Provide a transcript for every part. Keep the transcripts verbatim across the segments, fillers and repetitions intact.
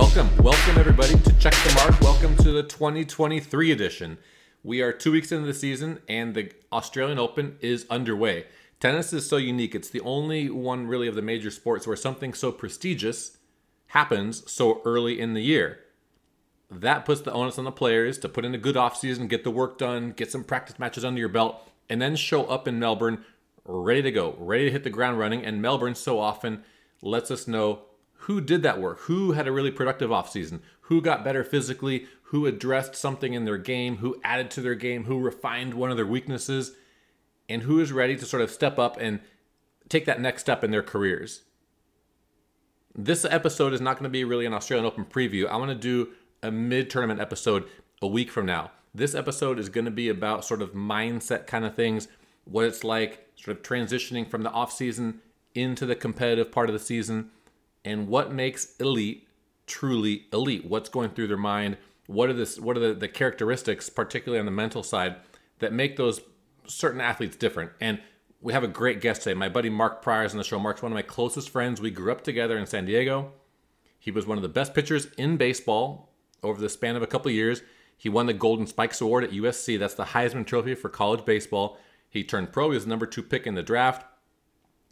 Welcome. Welcome, everybody, to Check the Mark. Welcome to the twenty twenty-three edition. We are two weeks into the season, and the Australian Open is underway. Tennis is so unique. It's the only one, really, of the major sports where something so prestigious happens so early in the year. That puts the onus on the players to put in a good offseason, get the work done, get some practice matches under your belt, and then show up in Melbourne ready to go, ready to hit the ground running. And Melbourne so often lets us know who did that work, who had a really productive offseason, who got better physically, who addressed something in their game, who added to their game, who refined one of their weaknesses, and who is ready to sort of step up and take that next step in their careers. This episode is not going to be really an Australian Open preview. I want to do a mid-tournament episode a week from now. This episode is going to be about sort of mindset kind of things, what it's like sort of transitioning from the off-season into the competitive part of the season, and what makes elite truly elite. What's going through their mind? What are, this, what are the, the characteristics, particularly on the mental side, that make those certain athletes different? And we have a great guest today. My buddy Mark Prior is on the show. Mark's one of my closest friends. We grew up together in San Diego. He was one of the best pitchers in baseball over the span of a couple of years. He won the Golden Spikes Award at U S C. That's the Heisman Trophy for college baseball. He turned pro. He was the number two pick in the draft.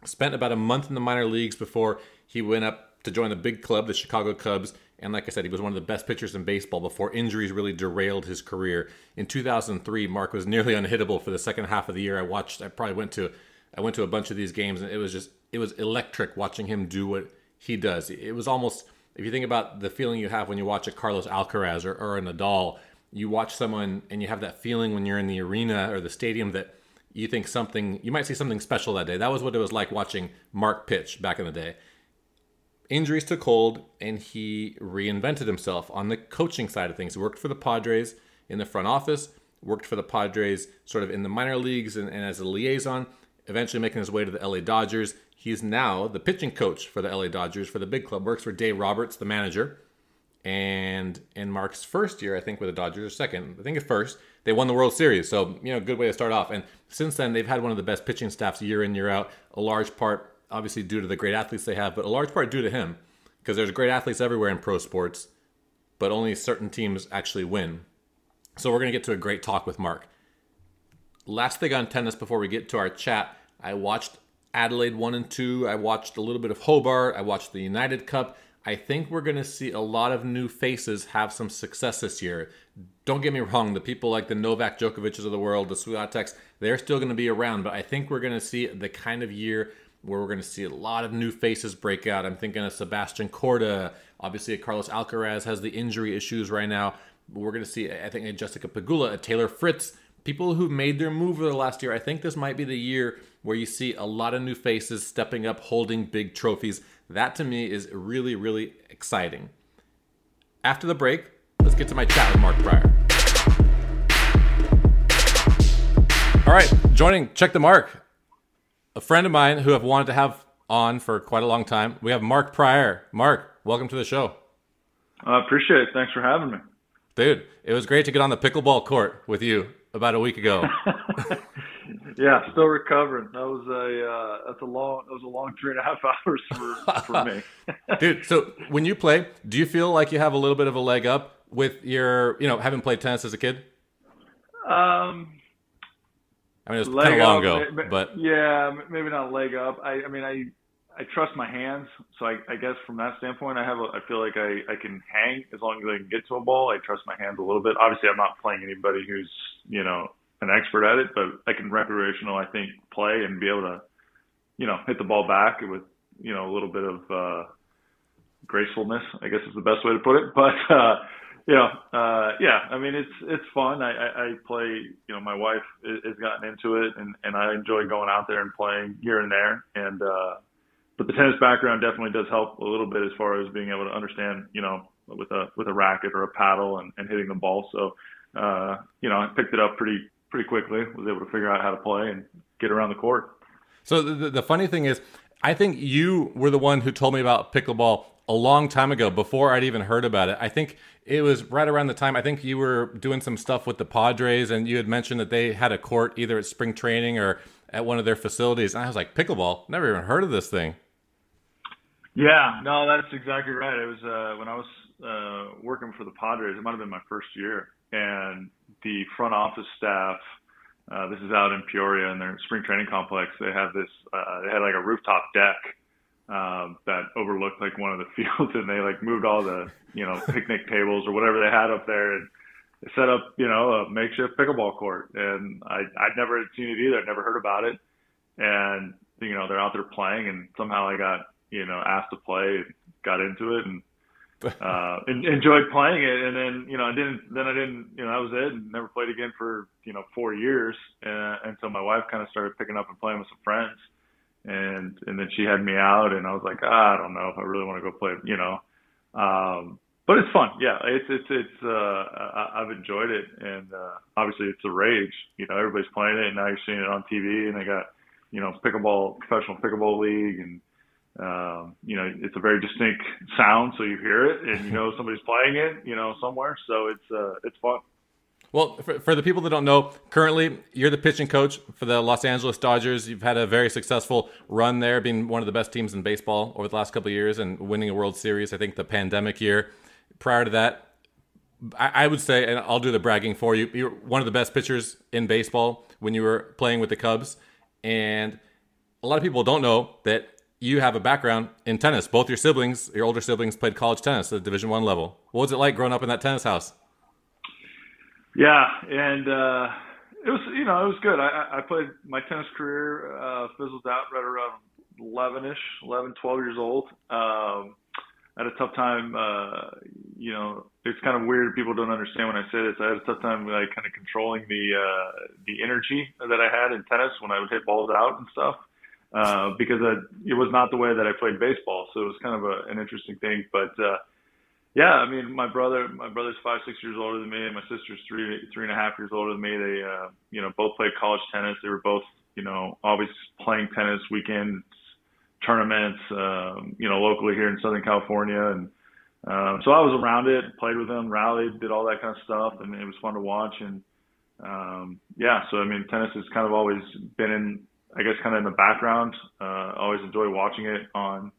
Spent about a month in the minor leagues before he went up to join the big club, the Chicago Cubs. And like I said, he was one of the best pitchers in baseball before injuries really derailed his career. In two thousand three, Mark was nearly unhittable for the second half of the year. I watched, I probably went to, I went to a bunch of these games, and it was just, it was electric watching him do what he does. It was almost, if you think about the feeling you have when you watch a Carlos Alcaraz or, or a Nadal, you watch someone and you have that feeling when you're in the arena or the stadium that you think something, you might see something special that day. That was what it was like watching Mark pitch back in the day. Injuries took hold, and he reinvented himself on the coaching side of things. He worked for the Padres in the front office, worked for the Padres sort of in the minor leagues and, and as a liaison, eventually making his way to the L A Dodgers. He's now the pitching coach for the L A Dodgers, for the big club, works for Dave Roberts, the manager. And in Mark's first year, I think, with the Dodgers, or second, I think it's first, they won the World Series. So, you know, good way to start off. And since then, they've had one of the best pitching staffs year in, year out, a large part obviously due to the great athletes they have, but a large part due to him, because there's great athletes everywhere in pro sports, but only certain teams actually win. So we're going to get to a great talk with Mark. Last thing on tennis before we get to our chat, I watched Adelaide one and two. I watched a little bit of Hobart. I watched the United Cup. I think we're going to see a lot of new faces have some success this year. Don't get me wrong. The people like the Novak Djokovic's of the world, the Swiateks, they're still going to be around, but I think we're going to see the kind of year where we're going to see a lot of new faces break out. I'm thinking of Sebastian Korda. Obviously, Carlos Alcaraz has the injury issues right now. We're going to see, I think, a Jessica Pegula, a Taylor Fritz, people who've made their move over the last year. I think this might be the year where you see a lot of new faces stepping up, holding big trophies. That, to me, is really, really exciting. After the break, let's get to my chat with Mark Prior. All right, joining Check the Mark, a friend of mine who I've wanted to have on for quite a long time. We have Mark Prior. Mark, welcome to the show. I appreciate it. Thanks for having me. Dude, it was great to get on the pickleball court with you about a week ago. Yeah, still recovering. That was a uh, that's a long that was a long three and a half hours for, for me. Dude, so when you play, do you feel like you have a little bit of a leg up with your, you know, having played tennis as a kid? Um. I mean, it was kind of long ago, but yeah, maybe not leg up. I, I mean, I, I trust my hands. So I, I guess from that standpoint, I have, a, I feel like I, I can hang as long as I can get to a ball. I trust my hands a little bit. Obviously I'm not playing anybody who's, you know, an expert at it, but I can recreational, I think, play and be able to, you know, hit the ball back with, you know, a little bit of, uh, gracefulness, I guess is the best way to put it. But, uh, Yeah, uh, yeah. I mean, it's it's fun. I, I, I play. You know, my wife has gotten into it, and, and I enjoy going out there and playing here and there. And uh, but the tennis background definitely does help a little bit as far as being able to understand, you know, with a with a racket or a paddle and, and hitting the ball. So, uh, you know, I picked it up pretty pretty quickly. Was able to figure out how to play and get around the court. So the the funny thing is, I think you were the one who told me about pickleball a long time ago, before I'd even heard about it. I think it was right around the time, I think you were doing some stuff with the Padres, and you had mentioned that they had a court either at spring training or at one of their facilities. And I was like, pickleball? Never even heard of this thing. Yeah, no, that's exactly right. It was uh, when I was uh, working for the Padres. It might have been my first year. And the front office staff, uh, this is out in Peoria in their spring training complex. They have this, uh, they had like a rooftop deck um, that overlooked like one of the fields, and they like moved all the, you know, picnic tables or whatever they had up there, and they set up, you know, a makeshift pickleball court. And I, I'd never seen it either. I'd never heard about it. And, you know, they're out there playing, and somehow I got, you know, asked to play, got into it, and uh, enjoyed playing it. And then, you know, I didn't, then I didn't, you know, that was it, and never played again for, you know, four years. Uh, and so my wife kind of started picking up and playing with some friends, and, and then she had me out, and I was like, ah, I don't know if I really want to go play, you know, um, but it's fun. Yeah. It's, it's, it's, uh, I, I've enjoyed it. And, uh, obviously it's a rage, you know, everybody's playing it, and now you're seeing it on T V, and they got, you know, pickleball, professional pickleball league, and, Um, you know, it's a very distinct sound, so you hear it, and you know somebody's playing it, you know, somewhere. So it's uh, it's fun. Well, for, for the people that don't know, currently you're the pitching coach for the Los Angeles Dodgers. You've had a very successful run there, being one of the best teams in baseball over the last couple of years, and winning a World Series. I think the pandemic year. Prior to that, I, I would say, and I'll do the bragging for you, you're one of the best pitchers in baseball when you were playing with the Cubs. And a lot of people don't know that you have a background in tennis. Both your siblings, your older siblings, played college tennis at the Division One level. What was it like growing up in that tennis house? Yeah, and uh, it was, you know, it was good. I, I played my tennis career, uh, fizzled out right around eleven-ish, eleven, twelve years old. Um, I had a tough time, uh, you know, it's kind of weird. People don't understand when I say this. I had a tough time like kind of controlling the uh, the energy that I had in tennis when I would hit balls out and stuff. Uh, because I, it was not the way that I played baseball. So it was kind of a, an interesting thing, but, uh, yeah, I mean, my brother, my brother's five, six years older than me, and my sister's three, three and a half years older than me. They, uh, you know, both played college tennis. They were both, you know, always playing tennis weekends, tournaments, um, you know, locally here in Southern California. And, um, so I was around it, played with them, rallied, did all that kind of stuff. And it was fun to watch. And, um, yeah, so, I mean, tennis has kind of always been in, I guess, kind of in the background. Uh, always enjoy watching it on,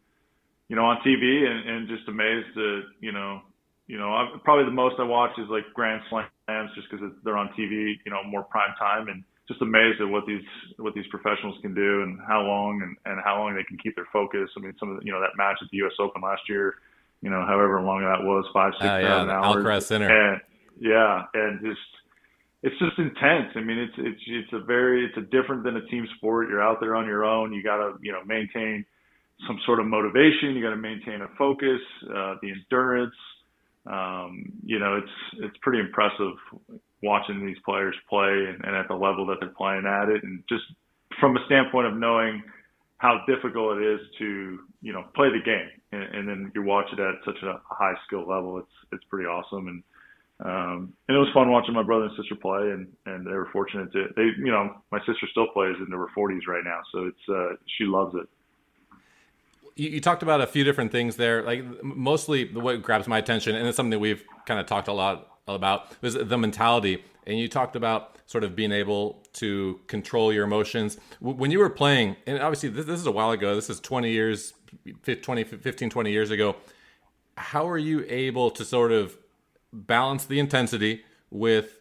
you know, on T V, and, and just amazed that, you know, you know, I've, probably the most I watch is like Grand Slams, just because they're on T V, you know, more prime time, and just amazed at what these what these professionals can do, and how long and, and how long they can keep their focus. I mean, some of the, you know, that match at the U S Open last year, you know, however long that was, five, six, uh, yeah, seven hours. Alcaraz Center. And, yeah, and just. It's just intense. I mean, it's, it's, it's a very, it's a different than a team sport. You're out there on your own. You got to, you know, maintain some sort of motivation. You got to maintain a focus, uh, the endurance. Um, you know, it's, it's pretty impressive watching these players play, and, and at the level that they're playing at it. And just from a standpoint of knowing how difficult it is to, you know, play the game, and, and then you watch it at such a high skill level. It's, it's pretty awesome. And, Um, and it was fun watching my brother and sister play, and, and they were fortunate to, they, you know, my sister still plays in her forties right now. So it's, uh, she loves it. You, you talked about a few different things there. Like mostly what grabs my attention, and it's something that we've kind of talked a lot about, was the mentality. And you talked about sort of being able to control your emotions when you were playing. And obviously this, this is a while ago, this is twenty years, fifteen, twenty years ago. How are you able to sort of balance the intensity with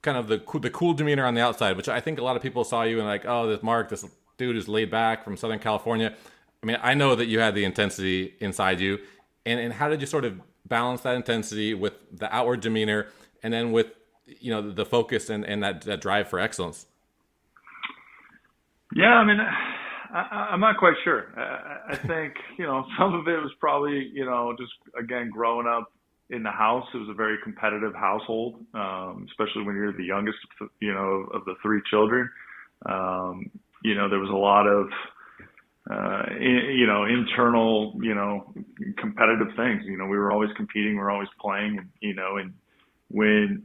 kind of the cool, the cool demeanor on the outside, which I think a lot of people saw you and like, oh, this Mark, this dude who's laid back from Southern California. I mean, I know that you had the intensity inside you, and, and how did you sort of balance that intensity with the outward demeanor, and then with, you know, the focus and, and that, that drive for excellence? Yeah, I mean, I, I'm not quite sure. I, I think, you know, some of it was probably, you know, just again, growing up in the house. It was a very competitive household, um, especially when you're the youngest, you know, of the three children. Um, you know, there was a lot of, uh, in, you know, internal, you know, competitive things. You know, we were always competing, we were always playing, and, you know, and when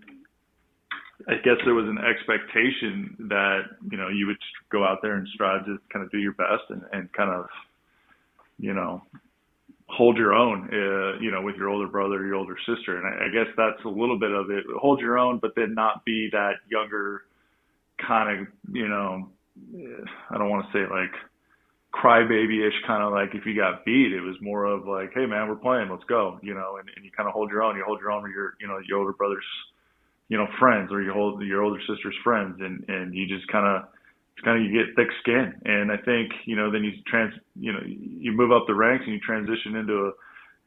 I guess there was an expectation that, you know, you would go out there and strive to kind of do your best, and, and kind of, you know, hold your own, uh, you know, with your older brother, your older sister. And I, I guess that's a little bit of it. Hold your own, but then not be that younger kind of, you know, I don't want to say like crybaby-ish kind of like if you got beat. It was more of like, hey man, we're playing, let's go, you know, and, and you kind of hold your own. You hold your own with your, you know, your older brother's, you know, friends, or you hold your older sister's friends, and, and you just kind of, kind of you get thick skin. And I think, you know, then you trans, you know, you move up the ranks and you transition into a,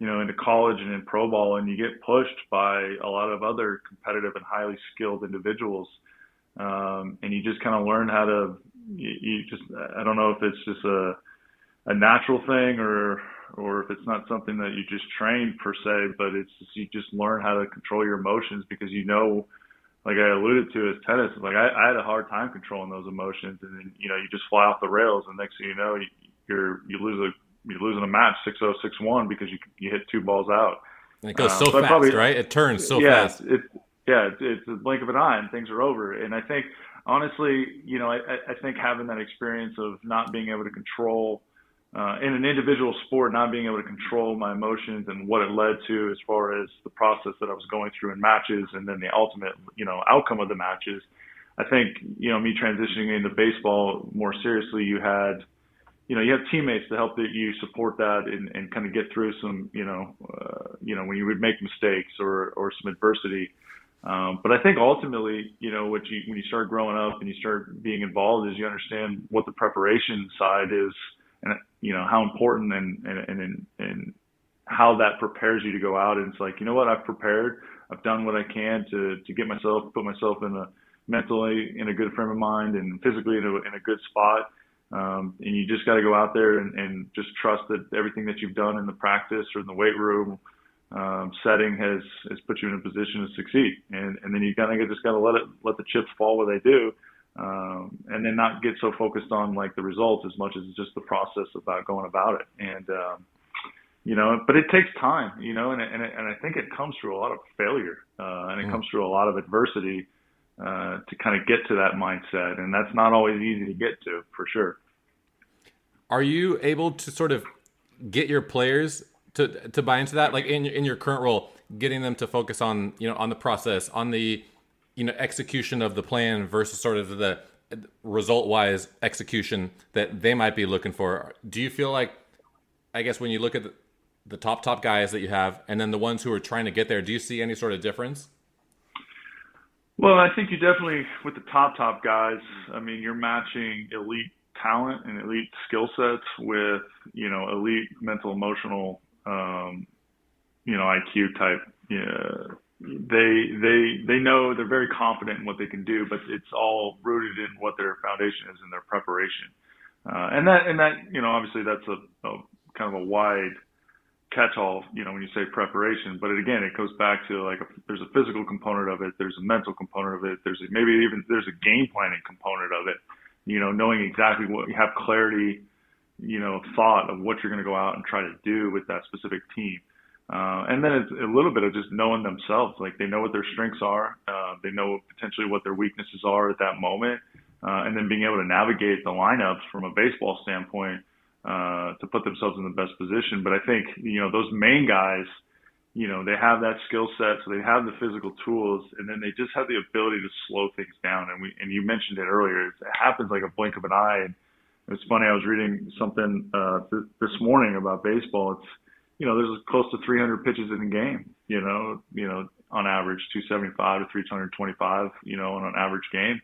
you know, into college and in pro ball, and you get pushed by a lot of other competitive and highly skilled individuals. Um, and you just kind of learn how to, you, you just, I don't know if it's just a, a natural thing or, or if it's not something that you just train per se, but it's just, you just learn how to control your emotions, because, you know, like I alluded to, as tennis, like I, I had a hard time controlling those emotions, and then, you know, you just fly off the rails, and next thing you know, you, you're, you lose a, you're losing a match six oh, six one because you you hit two balls out. And it goes um, so, so fast, probably, right? It turns so yeah, fast. It, yeah, it's, it's a blink of an eye and things are over. And I think, honestly, you know, I, I think having that experience of not being able to control uh, in an individual sport, not being able to control my emotions and what it led to as far as the process that I was going through in matches and then the ultimate, you know, outcome of the matches. I think, you know, me transitioning into baseball more seriously, you had, you know, you have teammates to help that you support that and, and kind of get through some, you know, uh, you know, when you would make mistakes or, or some adversity. Um, but I think ultimately, you know, what you, when you start growing up and you start being involved, is you understand what the preparation side is, and, you know, how important and, and, and, and how that prepares you to go out. And it's like, you know what, I've prepared, I've done what I can to, to get myself, put myself in a mentally in a good frame of mind and physically in a, in a good spot. Um, and you just got to go out there and, and just trust that everything that you've done in the practice or in the weight room um, setting has, has put you in a position to succeed. And, and then you kind of just got to let it, let the chips fall where they do, um, and then not get so focused on like the results as much as just the process about going about it. And um, you know, but it takes time, you know, and and and I think it comes through a lot of failure uh, and it mm. comes through a lot of adversity. Uh, to kind of get to that mindset. And that's not always easy to get to, for sure. Are you able to sort of get your players to to buy into that? Like in in your current role, getting them to focus on, you know, on the process, on the, you know, execution of the plan versus sort of the result-wise execution that they might be looking for. Do you feel like, I guess when you look at the, the top, top guys that you have, and then the ones who are trying to get there, do you see any sort of difference? Well, I think you definitely, with the top, top guys, I mean, you're matching elite talent and elite skill sets with, you know, elite mental, emotional, um, you know, I Q type. Yeah. They, they, they know, they're very confident in what they can do, but it's all rooted in what their foundation is and their preparation. Uh, and that, and that, you know, obviously that's a, a kind of a wide catch-all, you know, when you say preparation, but it, again, it goes back to like a, there's a physical component of it, there's a mental component of it, there's a, maybe even there's a game planning component of it, you know, knowing exactly what you have, clarity, you know, thought of what you're going to go out and try to do with that specific team, uh, and then it's a little bit of just knowing themselves, like they know what their strengths are, uh, they know potentially what their weaknesses are at that moment, uh, and then being able to navigate the lineups from a baseball standpoint. Uh, to put themselves in the best position. But I think, you know, those main guys, you know, they have that skill set, so they have the physical tools, and then they just have the ability to slow things down. And we, and you mentioned it earlier, it happens like a blink of an eye. And it's funny, I was reading something uh, th- this morning about baseball. It's, you know, there's close to three hundred pitches in a game, you know, you know, on average, two seventy-five to three twenty-five, you know, on an average game.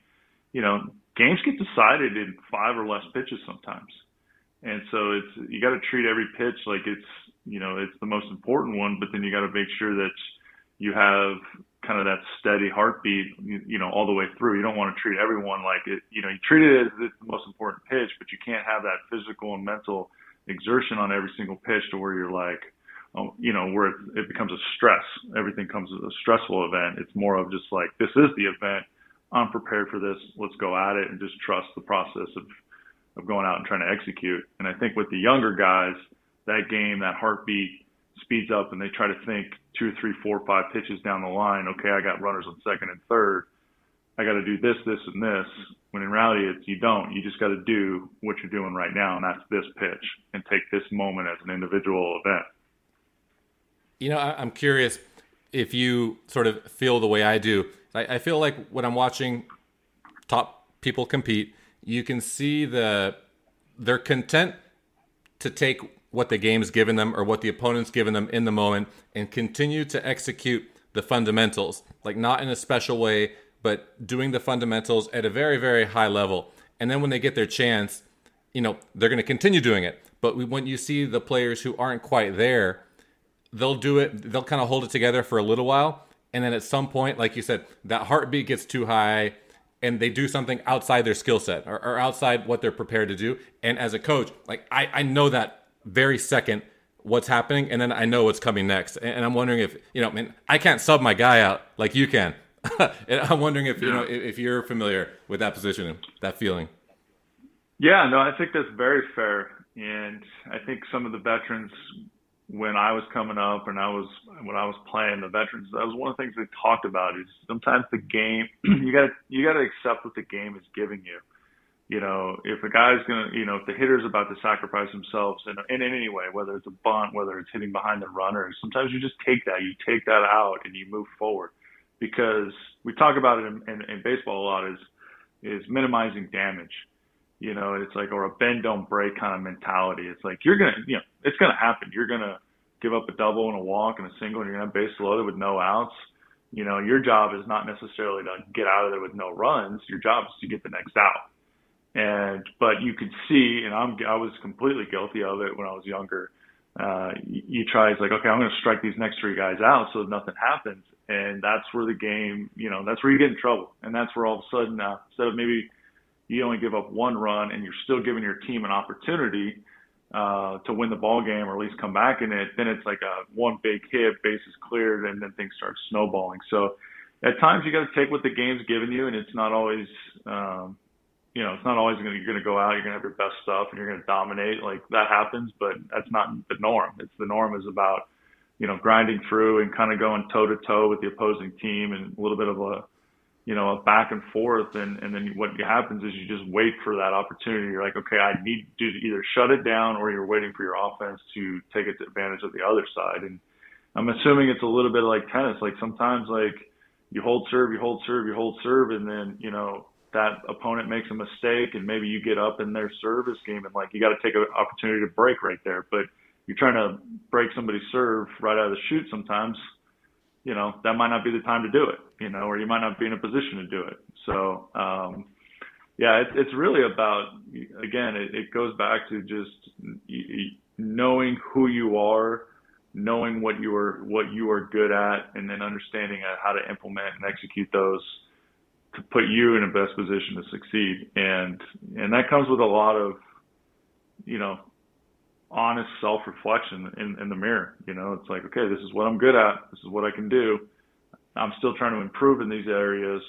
You know, games get decided in five or less pitches sometimes. And so it's, you got to treat every pitch like it's, you know, it's the most important one, but then you got to make sure that you have kind of that steady heartbeat, you, you know, all the way through. You don't want to treat everyone like it, you know, you treat it as it's the most important pitch, but you can't have that physical and mental exertion on every single pitch to where you're like, oh, you know, where it, it becomes a stress. Everything comes as a stressful event. It's more of just like, this is the event. I'm prepared for this. Let's go at it and just trust the process of, of going out and trying to execute. And I think with the younger guys, that game, that heartbeat speeds up, and they try to think two, three, four, five pitches down the line. Okay, I got runners on second and third. I got to do this, this, and this. When in reality, it's you don't. You just got to do what you're doing right now, and that's this pitch, and take this moment as an individual event. You know, I'm curious if you sort of feel the way I do. I feel like when I'm watching top people compete, you can see the, they're content to take what the game's given them or what the opponent's given them in the moment and continue to execute the fundamentals, like not in a special way, but doing the fundamentals at a very, very high level. And then when they get their chance, you know, they're going to continue doing it. But we, when you see the players who aren't quite there, they'll do it. They'll kind of hold it together for a little while. And then at some point, like you said, that heartbeat gets too high and they do something outside their skill set or, or outside what they're prepared to do. And as a coach, like I, I know that very second what's happening. And then I know what's coming next. And, and I'm wondering if, you know, I mean, I can't sub my guy out like you can. And I'm wondering if, you know, if you're familiar with that position, that feeling. Yeah, no, I think that's very fair. And I think some of the veterans, when I was coming up and I was, when I was playing the veterans, that was one of the things we talked about is sometimes the game, you gotta, you gotta accept what the game is giving you. You know, if a guy's going to, you know, if the hitter's about to sacrifice themselves in, in any way, whether it's a bunt, whether it's hitting behind the runner, sometimes you just take that, you take that out and you move forward. Because we talk about it in, in, in baseball a lot is, is minimizing damage. You know, it's like, or a bend, don't break kind of mentality. It's like, you're going to, you know, it's going to happen. You're going to give up a double and a walk and a single, and you're going to have base loaded with no outs. You know, your job is not necessarily to get out of there with no runs. Your job is to get the next out. And, but you could see, and I'm, I was completely guilty of it when I was younger. Uh, you, you try, it's like, okay, I'm going to strike these next three guys out so nothing happens. And that's where the game, you know, that's where you get in trouble. And that's where all of a sudden, uh, instead of maybe you only give up one run and you're still giving your team an opportunity, uh, to win the ball game or at least come back in it, then it's like a one big hit, bases cleared, and then things start snowballing. So at times you got to take what the game's giving you, and it's not always, um, you know, it's not always going to, you're going to go out, you're going to have your best stuff and you're going to dominate. Like that happens, but that's not the norm. It's the norm is about, you know, grinding through and kind of going toe to toe with the opposing team and a little bit of a, you know, a back and forth. And, and then what happens is you just wait for that opportunity. You're like, okay, I need to either shut it down or you're waiting for your offense to take advantage of the other side. And I'm assuming it's a little bit like tennis. Like sometimes like you hold serve, you hold serve, you hold serve. And then, you know, that opponent makes a mistake and maybe you get up in their service game and like, you got to take an opportunity to break right there, but you're trying to break somebody's serve right out of the chute. Sometimes, you know, that might not be the time to do it, you know, or you might not be in a position to do it. So, um, yeah, it, it's really about, again, it, it goes back to just knowing who you are, knowing what you are, what you are good at, and then understanding how to implement and execute those to put you in a best position to succeed. And, and that comes with a lot of, you know, honest self-reflection in, in the mirror. You know, it's like, okay, this is what I'm good at. This is what I can do. I'm still trying to improve in these areas,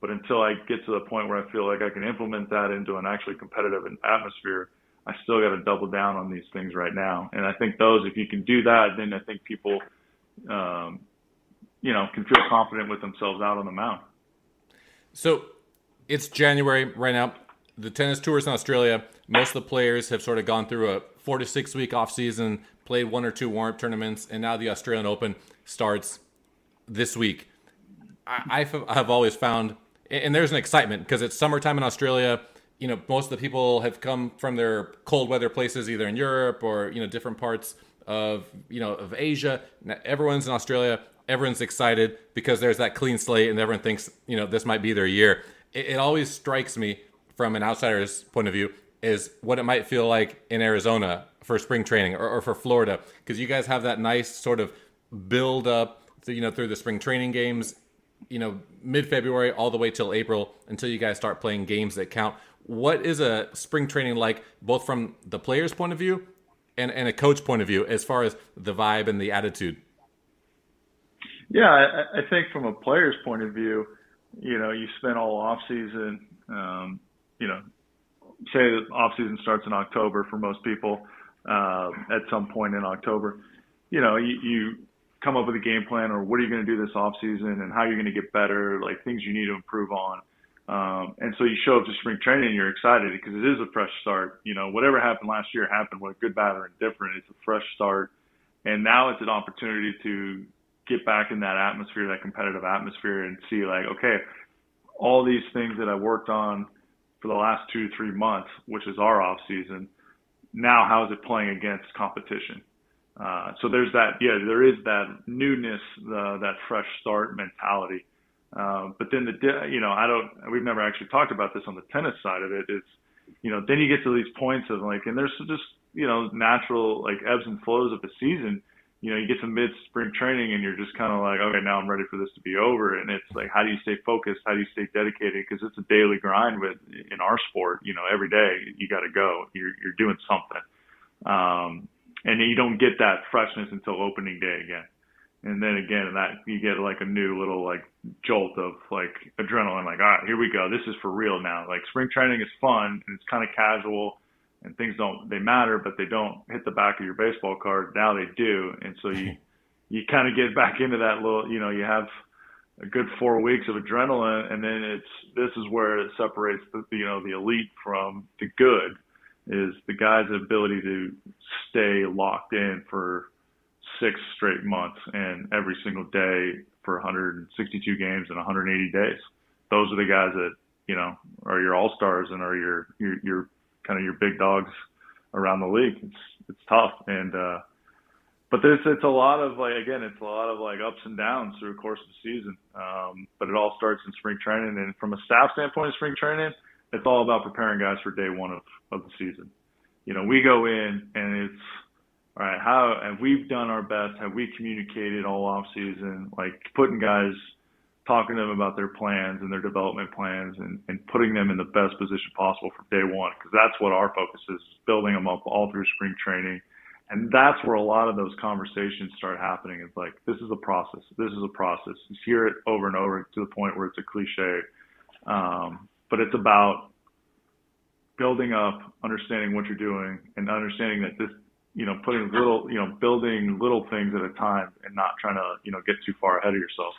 but until I get to the point where I feel like I can implement that into an actually competitive atmosphere, I still got to double down on these things right now. And I think those, if you can do that, then I think people, um, you know, can feel confident with themselves out on the mound. So it's January right now. The tennis tour is in Australia. Most of the players have sort of gone through a four to six week off season, played one or two warm-up tournaments, and now the Australian Open starts this week. I have always found, and there's an excitement because it's summertime in Australia. You know, most of the people have come from their cold weather places, either in Europe or, you know, different parts of, you know, of Asia. Everyone's in Australia. Everyone's excited because there's that clean slate and everyone thinks, you know, this might be their year. It, it always strikes me from an outsider's point of view is what it might feel like in Arizona for spring training or, or for Florida. Because you guys have that nice sort of build up, you know, through the spring training games, you know, mid-February all the way till April until you guys start playing games that count. What is a spring training like both from the player's point of view and, and a coach point of view as far as the vibe and the attitude? Yeah, I, I think from a player's point of view, you know, you spend all off season, um, you know, say the off season starts in October for most people, uh, at some point in October, you know, you, you come up with a game plan or what are you going to do this off season and how you're going to get better, like things you need to improve on. Um, and so you show up to spring training and you're excited because it is a fresh start. You know, whatever happened last year happened, whether good, bad, or indifferent. It's a fresh start. And now it's an opportunity to get back in that atmosphere, that competitive atmosphere, and see like, okay, all these things that I worked on for the last two, three months, which is our off season, now how is it playing against competition? Uh, so there's that, yeah, there is that newness, the, that fresh start mentality. Uh, but then the, you know, I don't, we've never actually talked about this on the tennis side of it. It's, you know, then you get to these points of like, and there's just, you know, natural like ebbs and flows of the season. You know, you get to mid spring training and you're just kind of like, okay, now I'm ready for this to be over. And it's like, how do you stay focused? How do you stay dedicated? Because it's a daily grind with in our sport. You know, every day you got to go. You're you're doing something, um, and you don't get that freshness until opening day again. And then again, that you get like a new little like jolt of like adrenaline. Like, all right, here we go. This is for real now. Like spring training is fun and it's kind of casual. And things don't, they matter, but they don't hit the back of your baseball card. Now they do. And so you, you kind of get back into that little, you know, you have a good four weeks of adrenaline. And then it's, this is where it separates the, you know, the elite from the good is the guy's ability to stay locked in for six straight months and every single day for one hundred sixty-two games and one hundred eighty days. Those are the guys that, you know, are your all-stars and are your, your, your, kind of your big dogs around the league. It's it's tough, and uh, but there's it's a lot of like again, it's a lot of like ups and downs through the course of the season. Um, but it all starts in spring training, and from a staff standpoint, of spring training, it's all about preparing guys for day one of, of the season. You know, we go in and it's all right. How have we done our best? Have we communicated all off season? Like putting guys, talking to them about their plans and their development plans and, and putting them in the best position possible for day one, because that's what our focus is, building them up all through spring training. And that's where a lot of those conversations start happening. It's like, this is a process. This is a process. You hear it over and over to the point where it's a cliche. Um, but it's about building up, understanding what you're doing and understanding that this, you know, putting little, you know, building little things at a time and not trying to, you know, get too far ahead of yourself.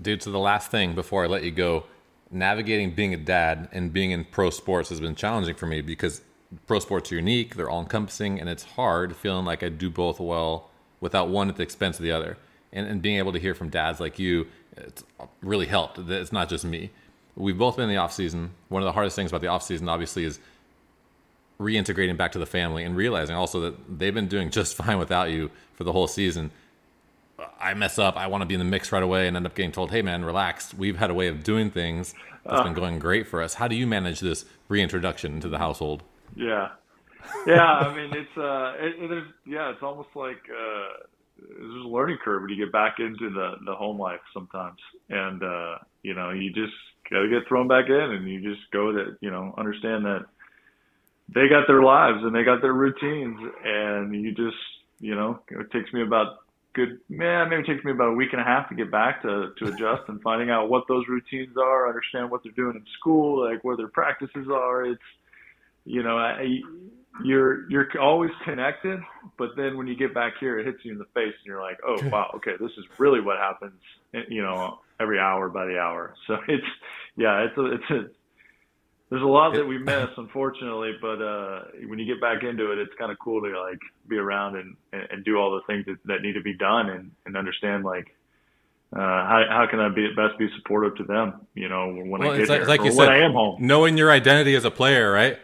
Dude, so the last thing before I let you go, navigating being a dad and being in pro sports has been challenging for me because pro sports are unique, they're all-encompassing, and it's hard feeling like I do both well without one at the expense of the other. And, and being able to hear from dads like you, it's really helped. It's not just me. We've both been in the off-season. One of the hardest things about the off-season, obviously, is reintegrating back to the family and realizing also that they've been doing just fine without you for the whole season. I mess up, I want to be in the mix right away and end up getting told, hey man, relax. We've had a way of doing things that's uh, been going great for us. How do you manage this reintroduction into the household? Yeah. Yeah. I mean, it's, uh, it, it is, yeah, it's almost like, uh, there's a learning curve when you get back into the, the home life sometimes. And, uh, you know, you just gotta get thrown back in and you just go to, you know, understand that they got their lives and they got their routines and you just, you know, it takes me about, Good man, maybe it takes me about a week and a half to get back to, to adjust and finding out what those routines are, understand what they're doing in school, like where their practices are. It's, you know, I, you're you're always connected, but then when you get back here, it hits you in the face and you're like, oh wow, okay, this is really what happens, you know, every hour by the hour. So it's, yeah, it's a, it's a, there's a lot that we miss, unfortunately, but uh, when you get back into it, it's kind of cool to like be around and, and, and do all the things that, that need to be done and, and understand like uh, how how can I be best be supportive to them, you know, when well, I get like, like or you when said, I am home. Knowing your identity as a player, right?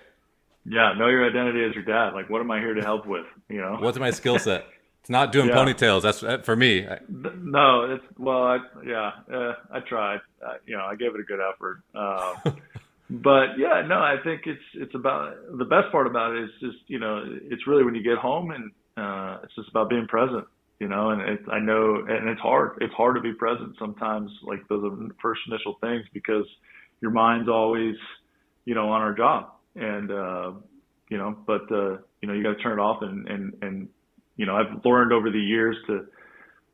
Yeah, know your identity as your dad. Like, what am I here to help with? You know, what's my skill set? It's not doing yeah. ponytails. That's that, for me. No, it's well, I, yeah, uh, I tried. I, you know, I gave it a good effort. Um, But yeah, no, I think it's, it's about the best part about it is just, you know, it's really when you get home and, uh, it's just about being present, you know, and it's, I know, and it's hard, it's hard to be present sometimes, like those first initial things, because your mind's always, you know, on our job and, uh, you know, but, uh, you know, you got to turn it off and, and, and, you know, I've learned over the years to,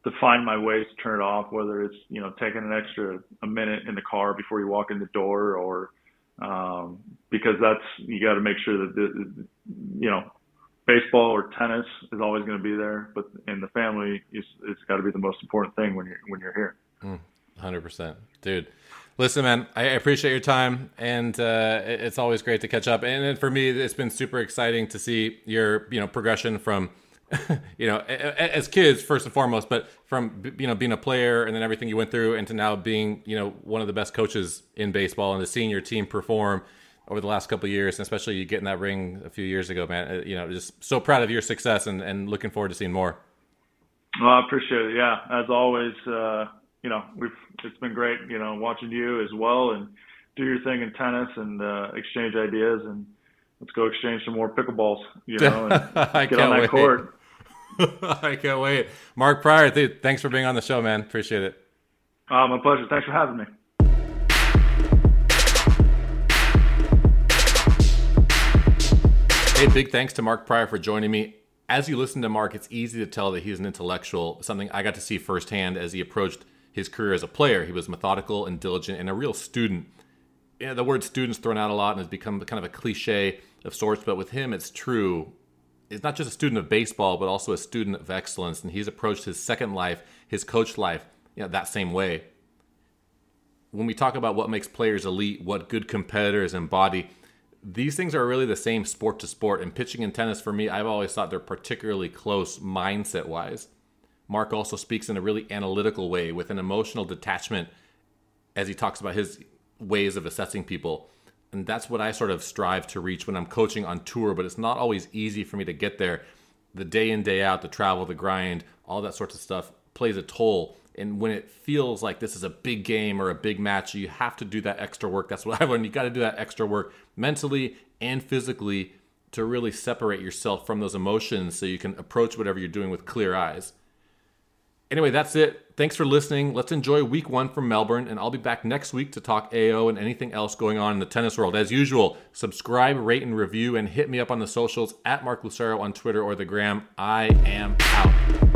to find my ways to turn it off, whether it's, you know, taking an extra a minute in the car before you walk in the door or, Um, because that's, you got to make sure that, the, you know, baseball or tennis is always going to be there, but in the family, it's, it's got to be the most important thing when you're, when you're here. Mm, one hundred percent. Dude, listen, man, I appreciate your time and, uh, it's always great to catch up. And, and for me, it's been super exciting to see your, you know, progression from, you know, as kids, first and foremost, but from, you know, being a player and then everything you went through and to now being, you know, one of the best coaches in baseball and to seeing your team perform over the last couple of years, and especially you getting that ring a few years ago, man. You know, just so proud of your success and, and looking forward to seeing more. Well, I appreciate it. Yeah, as always, uh, you know, we've it's been great, you know, watching you as well, and do your thing in tennis and uh, exchange ideas, and let's go exchange some more pickleballs, you know, and I get can't on that wait. court. I can't wait. Mark Prior, th- thanks for being on the show, man. Appreciate it. Uh, my pleasure. Thanks for having me. Hey, big thanks to Mark Prior for joining me. As you listen to Mark, it's easy to tell that he's an intellectual, something I got to see firsthand as he approached his career as a player. He was methodical and diligent and a real student. Yeah, the word student's thrown out a lot and has become kind of a cliche of sorts, but with him, it's true. He's not just a student of baseball, but also a student of excellence, and he's approached his second life, his coach life, you know, that same way. When we talk about what makes players elite, what good competitors embody, these things are really the same sport to sport, and pitching and tennis, for me, I've always thought they're particularly close mindset-wise. Mark also speaks in a really analytical way with an emotional detachment as he talks about his ways of assessing people. And that's what I sort of strive to reach when I'm coaching on tour, but it's not always easy for me to get there. The day in, day out, the travel, the grind, all that sorts of stuff plays a toll. And when it feels like this is a big game or a big match, you have to do that extra work. That's what I've learned. You got to do that extra work mentally and physically to really separate yourself from those emotions so you can approach whatever you're doing with clear eyes. Anyway, that's it. Thanks for listening. Let's enjoy week one from Melbourne, and I'll be back next week to talk A O and anything else going on in the tennis world. As usual, subscribe, rate, and review, and hit me up on the socials at Mark Lucero on Twitter or the gram. I am out.